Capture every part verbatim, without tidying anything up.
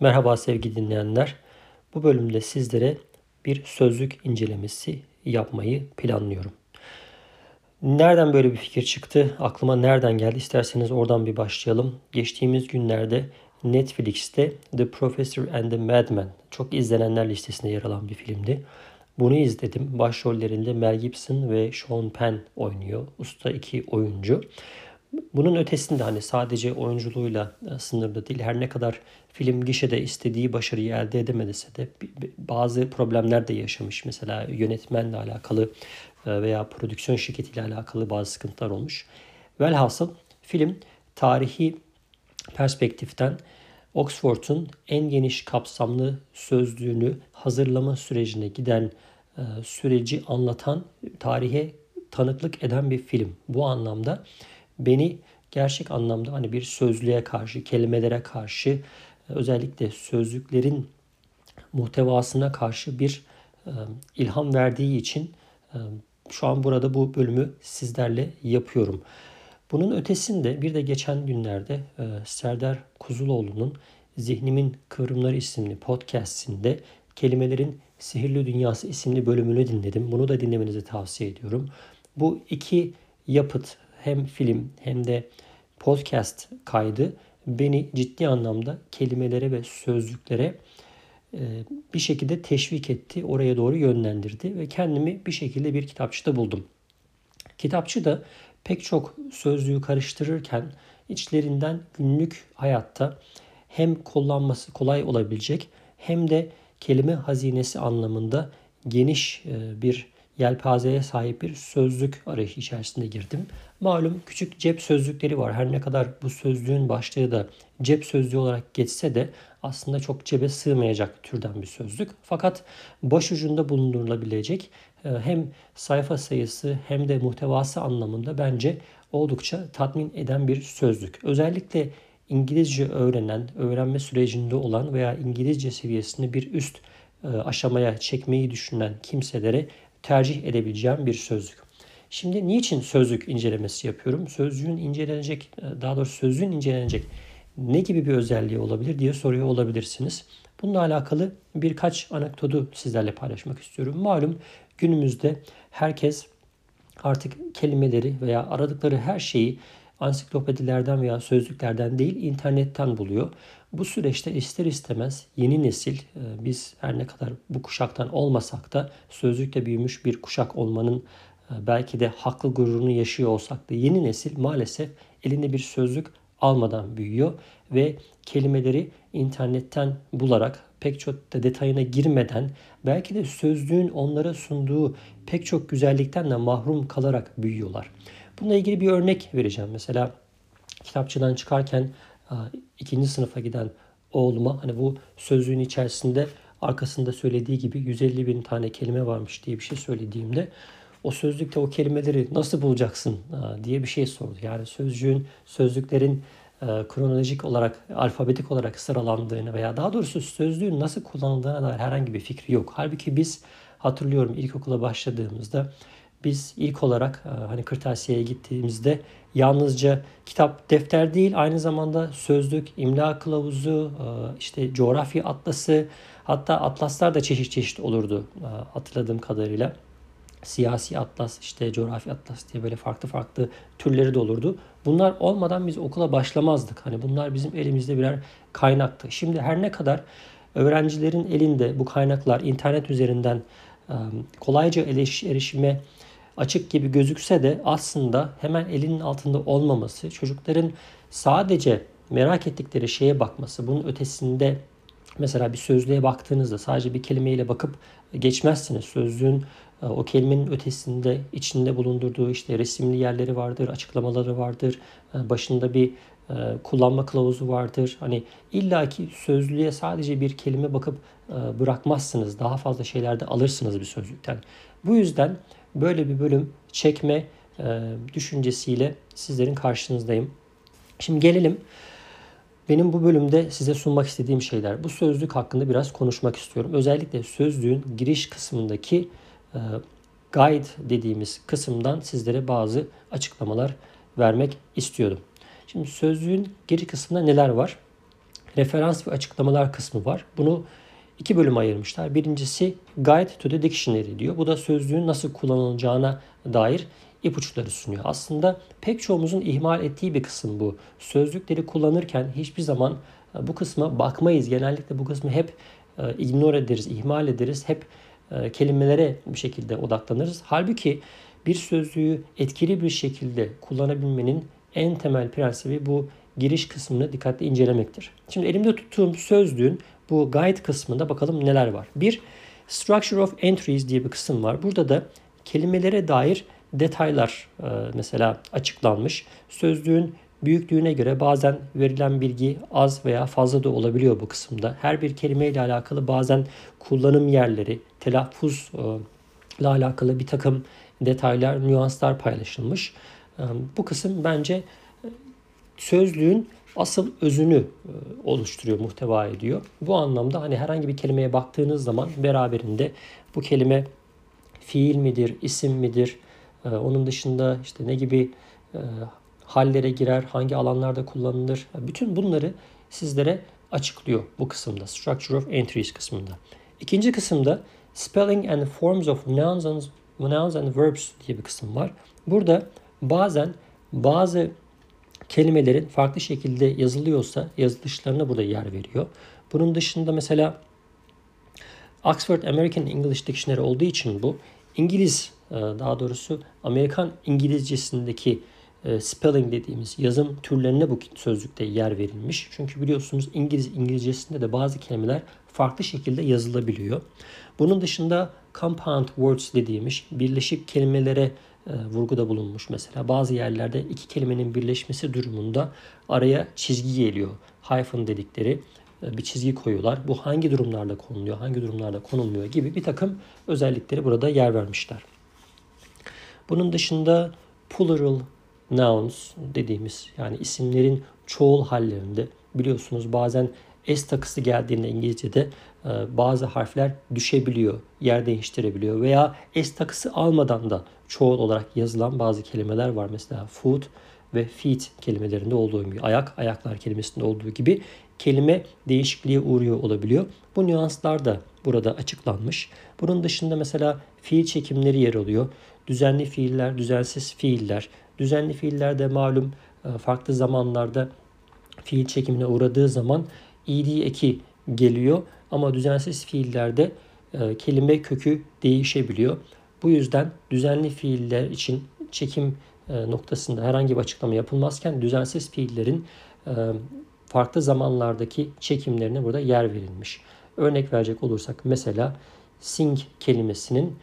Merhaba sevgili dinleyenler. Bu bölümde sizlere bir sözlük incelemesi yapmayı planlıyorum. Nereden böyle bir fikir çıktı? Aklıma nereden geldi? İsterseniz oradan bir başlayalım. Geçtiğimiz günlerde Netflix'te The Professor and the Madman çok izlenenler listesinde yer alan bir filmdi. Bunu izledim. Başrollerinde Mel Gibson ve Sean Penn oynuyor. Usta iki oyuncu. Bunun ötesinde hani sadece oyunculuğuyla sınırlı değil. Her ne kadar film gişede istediği başarıyı elde edemedese de bazı problemler de yaşamış. Mesela yönetmenle alakalı veya prodüksiyon şirketiyle alakalı bazı sıkıntılar olmuş. Velhasıl film tarihi perspektiften Oxford'un en geniş kapsamlı sözlüğünü hazırlama sürecine giden süreci anlatan, tarihe tanıklık eden bir film. Bu anlamda beni gerçek anlamda hani bir sözlüğe karşı, kelimelere karşı, özellikle sözlüklerin muhtevasına karşı bir ilham verdiği için şu an burada bu bölümü sizlerle yapıyorum. Bunun ötesinde bir de geçen günlerde Serdar Kuzuloğlu'nun Zihnimin Kıvrımları isimli podcast'inde Kelimelerin Sihirli Dünyası isimli bölümünü dinledim. Bunu da dinlemenizi tavsiye ediyorum. Bu iki yapıt, hem film hem de podcast kaydı beni ciddi anlamda kelimelere ve sözlüklere bir şekilde teşvik etti. Oraya doğru yönlendirdi ve kendimi bir şekilde bir kitapçıda buldum. Kitapçı da pek çok sözlüğü karıştırırken içlerinden günlük hayatta hem kullanması kolay olabilecek hem de kelime hazinesi anlamında geniş bir yelpazeye sahip bir sözlük arayışı içerisinde girdim. Malum küçük cep sözlükleri var. Her ne kadar bu sözlüğün başlığı da cep sözlüğü olarak geçse de aslında çok cebe sığmayacak türden bir sözlük. Fakat başucunda bulundurulabilecek hem sayfa sayısı hem de muhtevası anlamında bence oldukça tatmin eden bir sözlük. Özellikle İngilizce öğrenen, öğrenme sürecinde olan veya İngilizce seviyesini bir üst aşamaya çekmeyi düşünen kimselere tercih edebileceğim bir sözlük. Şimdi niçin sözlük incelemesi yapıyorum? Sözlüğün incelenecek, daha doğrusu sözlüğün incelenecek ne gibi bir özelliği olabilir diye soruyor olabilirsiniz. Bununla alakalı birkaç anekdotu sizlerle paylaşmak istiyorum. Malum günümüzde herkes artık kelimeleri veya aradıkları her şeyi ansiklopedilerden veya sözlüklerden değil internetten buluyor. Bu süreçte ister istemez yeni nesil, biz her ne kadar bu kuşaktan olmasak da sözlükle büyümüş bir kuşak olmanın belki de haklı gururunu yaşıyor olsak da yeni nesil maalesef elinde bir sözlük almadan büyüyor ve kelimeleri internetten bularak pek çok da detayına girmeden belki de sözlüğün onlara sunduğu pek çok güzellikten de mahrum kalarak büyüyorlar. Bununla ilgili bir örnek vereceğim. Mesela kitapçıdan çıkarken ikinci sınıfa giden oğluma hani bu sözlüğün içerisinde arkasında söylediği gibi yüz elli bin tane kelime varmış diye bir şey söylediğimde o sözlükte o kelimeleri nasıl bulacaksın diye bir şey sordu. Yani sözcüğün, sözlüklerin kronolojik olarak, alfabetik olarak sıralandığını veya daha doğrusu sözlüğün nasıl kullanıldığına dair herhangi bir fikri yok. Halbuki biz hatırlıyorum ilkokula başladığımızda biz ilk olarak hani kırtasiyeye gittiğimizde yalnızca kitap, defter değil aynı zamanda sözlük, imla kılavuzu, işte coğrafya atlası, hatta atlaslar da çeşit çeşit olurdu hatırladığım kadarıyla. Siyasi atlas, işte coğrafya atlas diye böyle farklı farklı türleri de olurdu. Bunlar olmadan biz okula başlamazdık. Hani bunlar bizim elimizde birer kaynaktı. Şimdi her ne kadar öğrencilerin elinde bu kaynaklar internet üzerinden kolayca erişime açık gibi gözükse de aslında hemen elinin altında olmaması, çocukların sadece merak ettikleri şeye bakması, bunun ötesinde mesela bir sözlüğe baktığınızda sadece bir kelimeyle bakıp geçmezsiniz. Sözlüğün o kelimenin ötesinde içinde bulundurduğu işte resimli yerleri vardır, açıklamaları vardır, başında bir kullanma kılavuzu vardır. Hani illaki sözlüğe sadece bir kelime bakıp bırakmazsınız. Daha fazla şeyler de alırsınız bir sözlükten. Bu yüzden böyle bir bölüm çekme düşüncesiyle sizlerin karşınızdayım. Şimdi gelelim. Benim bu bölümde size sunmak istediğim şeyler. Bu sözlük hakkında biraz konuşmak istiyorum. Özellikle sözlüğün giriş kısmındaki guide dediğimiz kısımdan sizlere bazı açıklamalar vermek istiyordum. Şimdi sözlüğün giriş kısmında neler var? referans ve açıklamalar kısmı var. Bunu iki bölüme ayırmışlar. Birincisi Guide to the Dictionary diyor. Bu da sözlüğün nasıl kullanılacağına dair ipuçları sunuyor. Aslında pek çoğumuzun ihmal ettiği bir kısım bu. Sözlükleri kullanırken hiçbir zaman bu kısma bakmayız. Genellikle bu kısmı hep ignore ederiz, ihmal ederiz. Hep kelimelere bir şekilde odaklanırız. Halbuki bir sözlüğü etkili bir şekilde kullanabilmenin en temel prensibi bu giriş kısmını dikkatli incelemektir. Şimdi elimde tuttuğum sözlüğün bu guide kısmında bakalım neler var. Bir, Structure of Entries diye bir kısım var. Burada da kelimelere dair detaylar mesela açıklanmış. Sözlüğün büyüklüğüne göre bazen verilen bilgi az veya fazla da olabiliyor bu kısımda. Her bir kelimeyle alakalı bazen kullanım yerleri, telaffuzla alakalı bir takım detaylar, nüanslar paylaşılmış. Bu kısım bence sözlüğün asıl özünü oluşturuyor, muhteva ediyor. Bu anlamda hani herhangi bir kelimeye baktığınız zaman beraberinde bu kelime fiil midir, isim midir, onun dışında işte ne gibi hallere girer, hangi alanlarda kullanılır, bütün bunları sizlere açıklıyor bu kısımda, Structure of Entries kısmında. İkinci kısımda Spelling and Forms of Nouns and, nouns and Verbs diye bir kısım var. Burada bazen bazı kelimelerin farklı şekilde yazılıyorsa yazılışlarına burada yer veriyor. Bunun dışında mesela Oxford American English Dictionary olduğu için bu İngiliz, daha doğrusu Amerikan İngilizcesindeki spelling dediğimiz yazım türlerine bu sözlükte yer verilmiş. Çünkü biliyorsunuz İngiliz İngilizcesinde de bazı kelimeler farklı şekilde yazılabiliyor. Bunun dışında compound words dediğimiz birleşik kelimelere vurguda bulunmuş mesela. Bazı yerlerde iki kelimenin birleşmesi durumunda araya çizgi geliyor. Hyphen dedikleri bir çizgi koyuyorlar. Bu hangi durumlarda konuluyor, hangi durumlarda konulmuyor gibi bir takım özellikleri burada yer vermişler. Bunun dışında plural nouns dediğimiz, yani isimlerin çoğul hallerinde biliyorsunuz bazen s takısı geldiğinde İngilizce'de bazı harfler düşebiliyor, yer değiştirebiliyor veya s takısı almadan da çoğul olarak yazılan bazı kelimeler var. Mesela foot ve feet kelimelerinde olduğu gibi, ayak, ayaklar kelimesinde olduğu gibi kelime değişikliğe uğruyor olabiliyor. Bu nüanslar da burada açıklanmış. Bunun dışında mesela fiil çekimleri yer alıyor. Düzenli fiiller, düzensiz fiiller. Düzenli fiillerde malum farklı zamanlarda fiil çekimine uğradığı zaman ed eki geliyor. Ama düzensiz fiillerde kelime kökü değişebiliyor. Bu yüzden düzenli fiiller için çekim noktasında herhangi bir açıklama yapılmazken düzensiz fiillerin farklı zamanlardaki çekimlerine burada yer verilmiş. Örnek verecek olursak mesela sing kelimesinin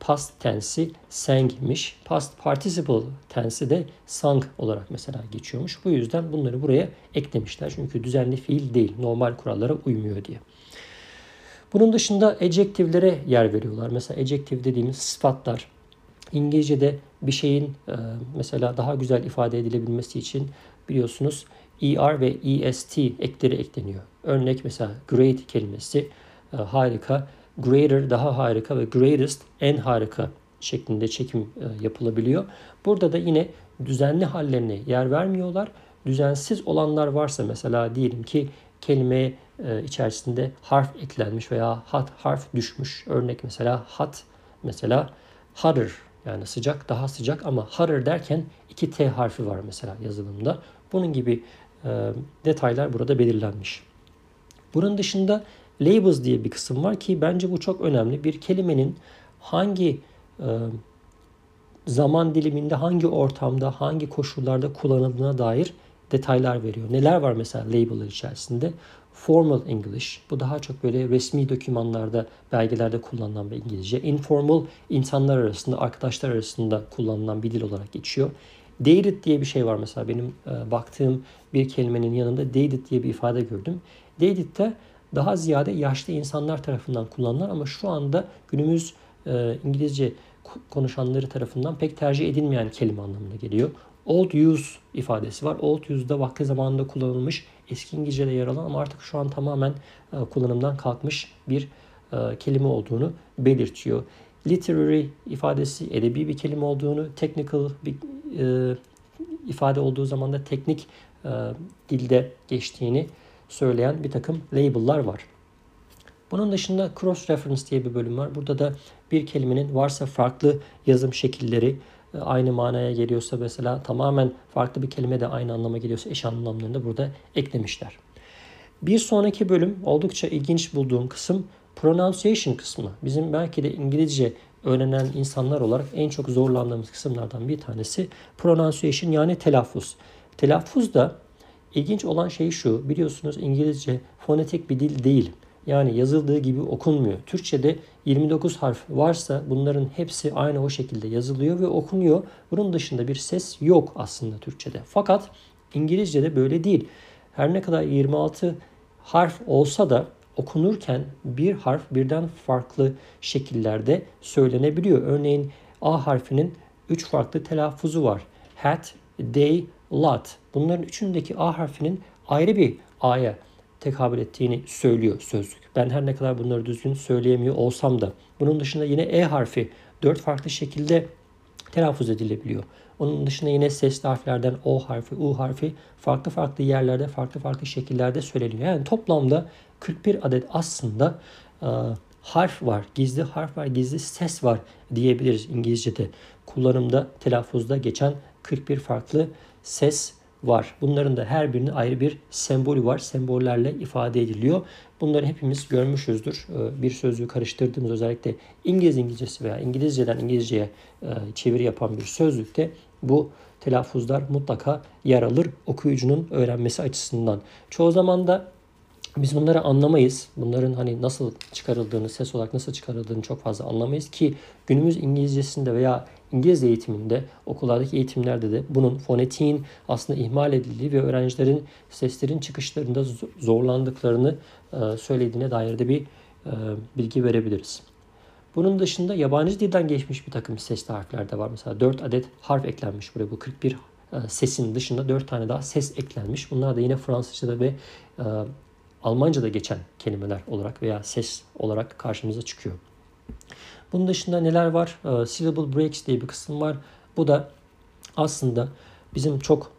past tense'i sang'miş. Past participle tense'i de sang olarak mesela geçiyormuş. Bu yüzden bunları buraya eklemişler. Çünkü düzenli fiil değil, normal kurallara uymuyor diye. Bunun dışında adjektiflere yer veriyorlar. Mesela adjektif dediğimiz sıfatlar. İngilizce'de bir şeyin mesela daha güzel ifade edilebilmesi için biliyorsunuz er ve est ekleri ekleniyor. Örnek mesela great kelimesi harika, greater daha harika ve greatest en harika şeklinde çekim yapılabiliyor. Burada da yine düzenli hallerine yer vermiyorlar. Düzensiz olanlar varsa mesela diyelim ki kelime içerisinde harf eklenmiş veya hat harf düşmüş. Örnek mesela hot, mesela hotter, yani sıcak, daha sıcak, ama hotter derken iki t harfi var mesela yazılımda. Bunun gibi detaylar burada belirlenmiş. Bunun dışında labels diye bir kısım var ki bence bu çok önemli. Bir kelimenin hangi zaman diliminde, hangi ortamda, hangi koşullarda kullanıldığına dair detaylar veriyor. Neler var mesela label'lar içerisinde? Formal English, bu daha çok böyle resmi dokümanlarda, belgelerde kullanılan bir İngilizce. Informal, insanlar arasında, arkadaşlar arasında kullanılan bir dil olarak geçiyor. Dated diye bir şey var mesela, benim e, baktığım bir kelimenin yanında dated diye bir ifade gördüm. Dated de daha ziyade yaşlı insanlar tarafından kullanılan ama şu anda günümüz e, İngilizce konuşanları tarafından pek tercih edilmeyen kelime anlamına geliyor. Old use ifadesi var. Old use'da vakti zamanında kullanılmış, eski İngilizce'de yer alan ama artık şu an tamamen e, kullanımdan kalkmış bir e, kelime olduğunu belirtiyor. Literary ifadesi edebi bir kelime olduğunu, technical bir e, ifade olduğu zaman da teknik e, dilde geçtiğini söyleyen bir takım label'lar var. Bunun dışında cross-reference diye bir bölüm var. Burada da bir kelimenin varsa farklı yazım şekilleri aynı manaya geliyorsa, mesela tamamen farklı bir kelime de aynı anlama geliyorsa eş anlamlarını da burada eklemişler. Bir sonraki bölüm oldukça ilginç bulduğum kısım pronunciation kısmı. Bizim belki de İngilizce öğrenen insanlar olarak en çok zorlandığımız kısımlardan bir tanesi pronunciation, yani telaffuz. Telaffuzda ilginç olan şey şu, biliyorsunuz İngilizce fonetik bir dil değil. Yani yazıldığı gibi okunmuyor. Türkçe'de yirmi dokuz harf varsa bunların hepsi aynı o şekilde yazılıyor ve okunuyor. Bunun dışında bir ses yok aslında Türkçe'de. Fakat İngilizce'de böyle değil. Her ne kadar yirmi altı harf olsa da okunurken bir harf birden farklı şekillerde söylenebiliyor. Örneğin A harfinin üç farklı telaffuzu var. Hat, day, lot. Bunların üçündeki A harfinin ayrı bir A'ya tekabül ettiğini söylüyor sözlük. Ben her ne kadar bunları düzgün söyleyemiyor olsam da. Bunun dışında yine E harfi dört farklı şekilde telaffuz edilebiliyor. Onun dışında yine sesli harflerden O harfi, U harfi farklı farklı yerlerde, farklı farklı şekillerde söyleniyor. Yani toplamda kırk bir adet aslında e, harf var, gizli harf var, gizli ses var diyebiliriz İngilizce'de. Kullanımda, telaffuzda geçen kırk bir farklı ses var. Bunların da her birinin ayrı bir sembolü var. Sembollerle ifade ediliyor. Bunları hepimiz görmüşüzdür. Bir sözlüğü karıştırdığımız, özellikle İngiliz İngilizcesi veya İngilizceden İngilizceye çeviri yapan bir sözlükte bu telaffuzlar mutlaka yer alır okuyucunun öğrenmesi açısından. Çoğu zaman da biz bunları anlamayız. Bunların hani nasıl çıkarıldığını, ses olarak nasıl çıkarıldığını çok fazla anlamayız ki günümüz İngilizcesinde veya İngiliz eğitiminde, okullardaki eğitimlerde de bunun fonetiğin aslında ihmal edildiği ve öğrencilerin seslerin çıkışlarında zorlandıklarını söylediğine dair de bir bilgi verebiliriz. Bunun dışında yabancı dilden geçmiş bir takım sesli harfler de var. Mesela dört adet harf eklenmiş buraya, bu kırk bir sesin dışında dört tane daha ses eklenmiş. Bunlar da yine Fransızca'da ve Almanca'da geçen kelimeler olarak veya ses olarak karşımıza çıkıyor. Bunun dışında neler var? Syllable breaks diye bir kısım var. Bu da aslında bizim çok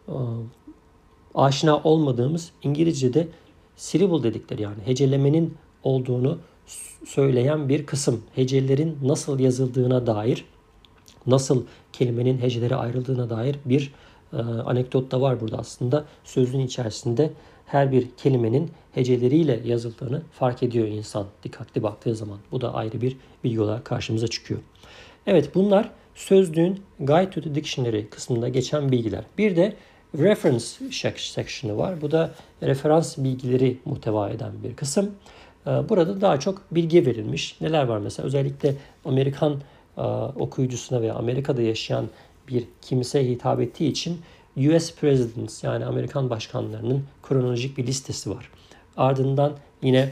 aşina olmadığımız İngilizce'de syllable dedikleri, yani hecelemenin olduğunu söyleyen bir kısım. Hecelerin nasıl yazıldığına dair, nasıl kelimenin hecelere ayrıldığına dair bir anekdot da var burada aslında. Sözün içerisinde her bir kelimenin heceleriyle yazıldığını fark ediyor insan dikkatli baktığı zaman. Bu da ayrı bir bilgi olarak karşımıza çıkıyor. Evet, bunlar sözlüğün Guide to the Dictionary kısmında geçen bilgiler. Bir de Reference section'ı var. Bu da referans bilgileri muhteva eden bir kısım. Burada daha çok bilgi verilmiş. Neler var mesela? Özellikle Amerikan okuyucusuna veya Amerika'da yaşayan bir kimseye hitap ettiği için U S Presidents, yani Amerikan başkanlarının kronolojik bir listesi var. Ardından yine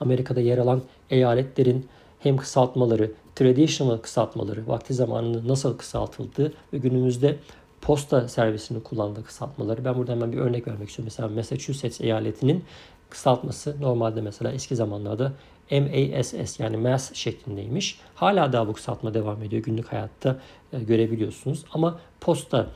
Amerika'da yer alan eyaletlerin hem kısaltmaları, traditional kısaltmaları, vakti zamanında nasıl kısaltıldığı ve günümüzde posta servisini kullandığı kısaltmaları. Ben burada hemen bir örnek vermek istiyorum. Mesela Massachusetts eyaletinin kısaltması normalde mesela eski zamanlarda M A S S, yani Mass şeklindeymiş. Hala daha bu kısaltma devam ediyor. Günlük hayatta görebiliyorsunuz. Ama posta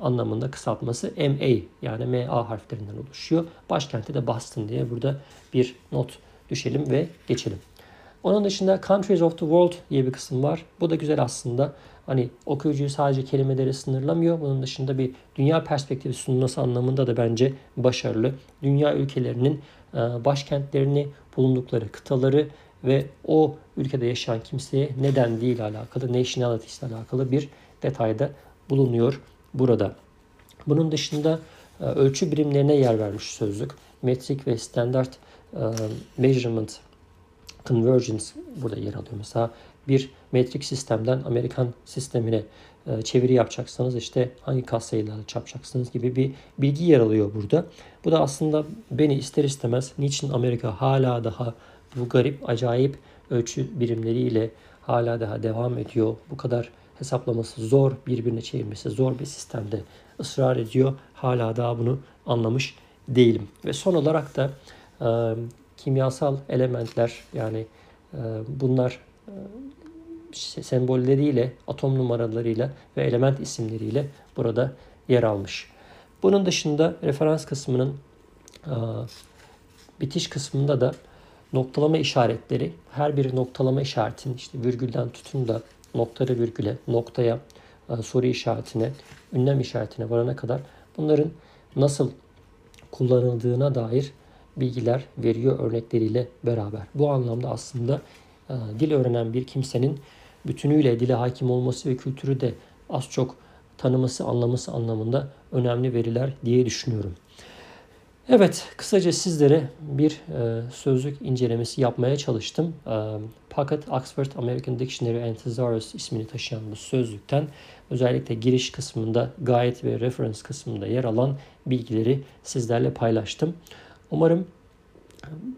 anlamında kısaltması M A, yani M A harflerinden oluşuyor. Başkenti de Boston diye burada bir not düşelim ve geçelim. Onun dışında Countries of the World diye bir kısım var. Bu da güzel aslında. Hani okuyucuyu sadece kelimelere sınırlamıyor. Bunun dışında bir dünya perspektifi sunulması anlamında da bence başarılı. Dünya ülkelerinin başkentlerini, bulundukları kıtaları ve o ülkede yaşayan kimseye neden değil alakalı, nationality ile alakalı bir detayda bulunuyor burada. Bunun dışında ölçü birimlerine yer vermiş sözlük. Metrik ve standart measurement convergence burada yer alıyor. Mesela bir metrik sistemden Amerikan sistemine çeviri yapacaksanız işte hangi katsayılarla çarpacaksınız gibi bir bilgi yer alıyor burada. Bu da aslında beni ister istemez niçin Amerika hala daha bu garip, acayip ölçü birimleriyle hala daha devam ediyor, bu kadar hesaplaması zor, birbirine çevirmesi zor bir sistemde ısrar ediyor, hala daha bunu anlamış değilim. Ve son olarak da e, kimyasal elementler, yani e, bunlar e, sembolleriyle, atom numaralarıyla ve element isimleriyle burada yer almış. Bunun dışında referans kısmının bitiş kısmında da noktalama işaretleri, her bir noktalama işaretinin işte virgülden tutun da noktalara virgüle, noktaya, soru işaretine, ünlem işaretine varana kadar bunların nasıl kullanıldığına dair bilgiler veriyor örnekleriyle beraber. Bu anlamda aslında dil öğrenen bir kimsenin bütünüyle dile hakim olması ve kültürü de az çok tanıması, anlaması anlamında önemli veriler diye düşünüyorum. Evet, kısaca sizlere bir e, sözlük incelemesi yapmaya çalıştım. E, Pocket Oxford American Dictionary and Thesaurus ismini taşıyan bu sözlükten özellikle giriş kısmında, guide ve reference kısmında yer alan bilgileri sizlerle paylaştım. Umarım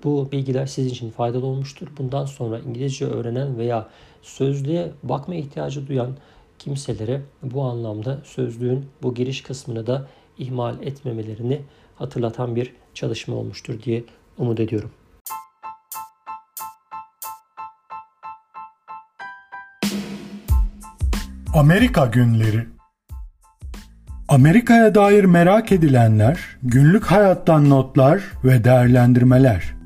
bu bilgiler sizin için faydalı olmuştur. Bundan sonra İngilizce öğrenen veya sözlüğe bakma ihtiyacı duyan kimselere bu anlamda sözlüğün bu giriş kısmını da ihmal etmemelerini hatırlatan bir çalışma olmuştur diye umut ediyorum. Amerika günleri. Amerika'ya dair merak edilenler, günlük hayattan notlar ve değerlendirmeler.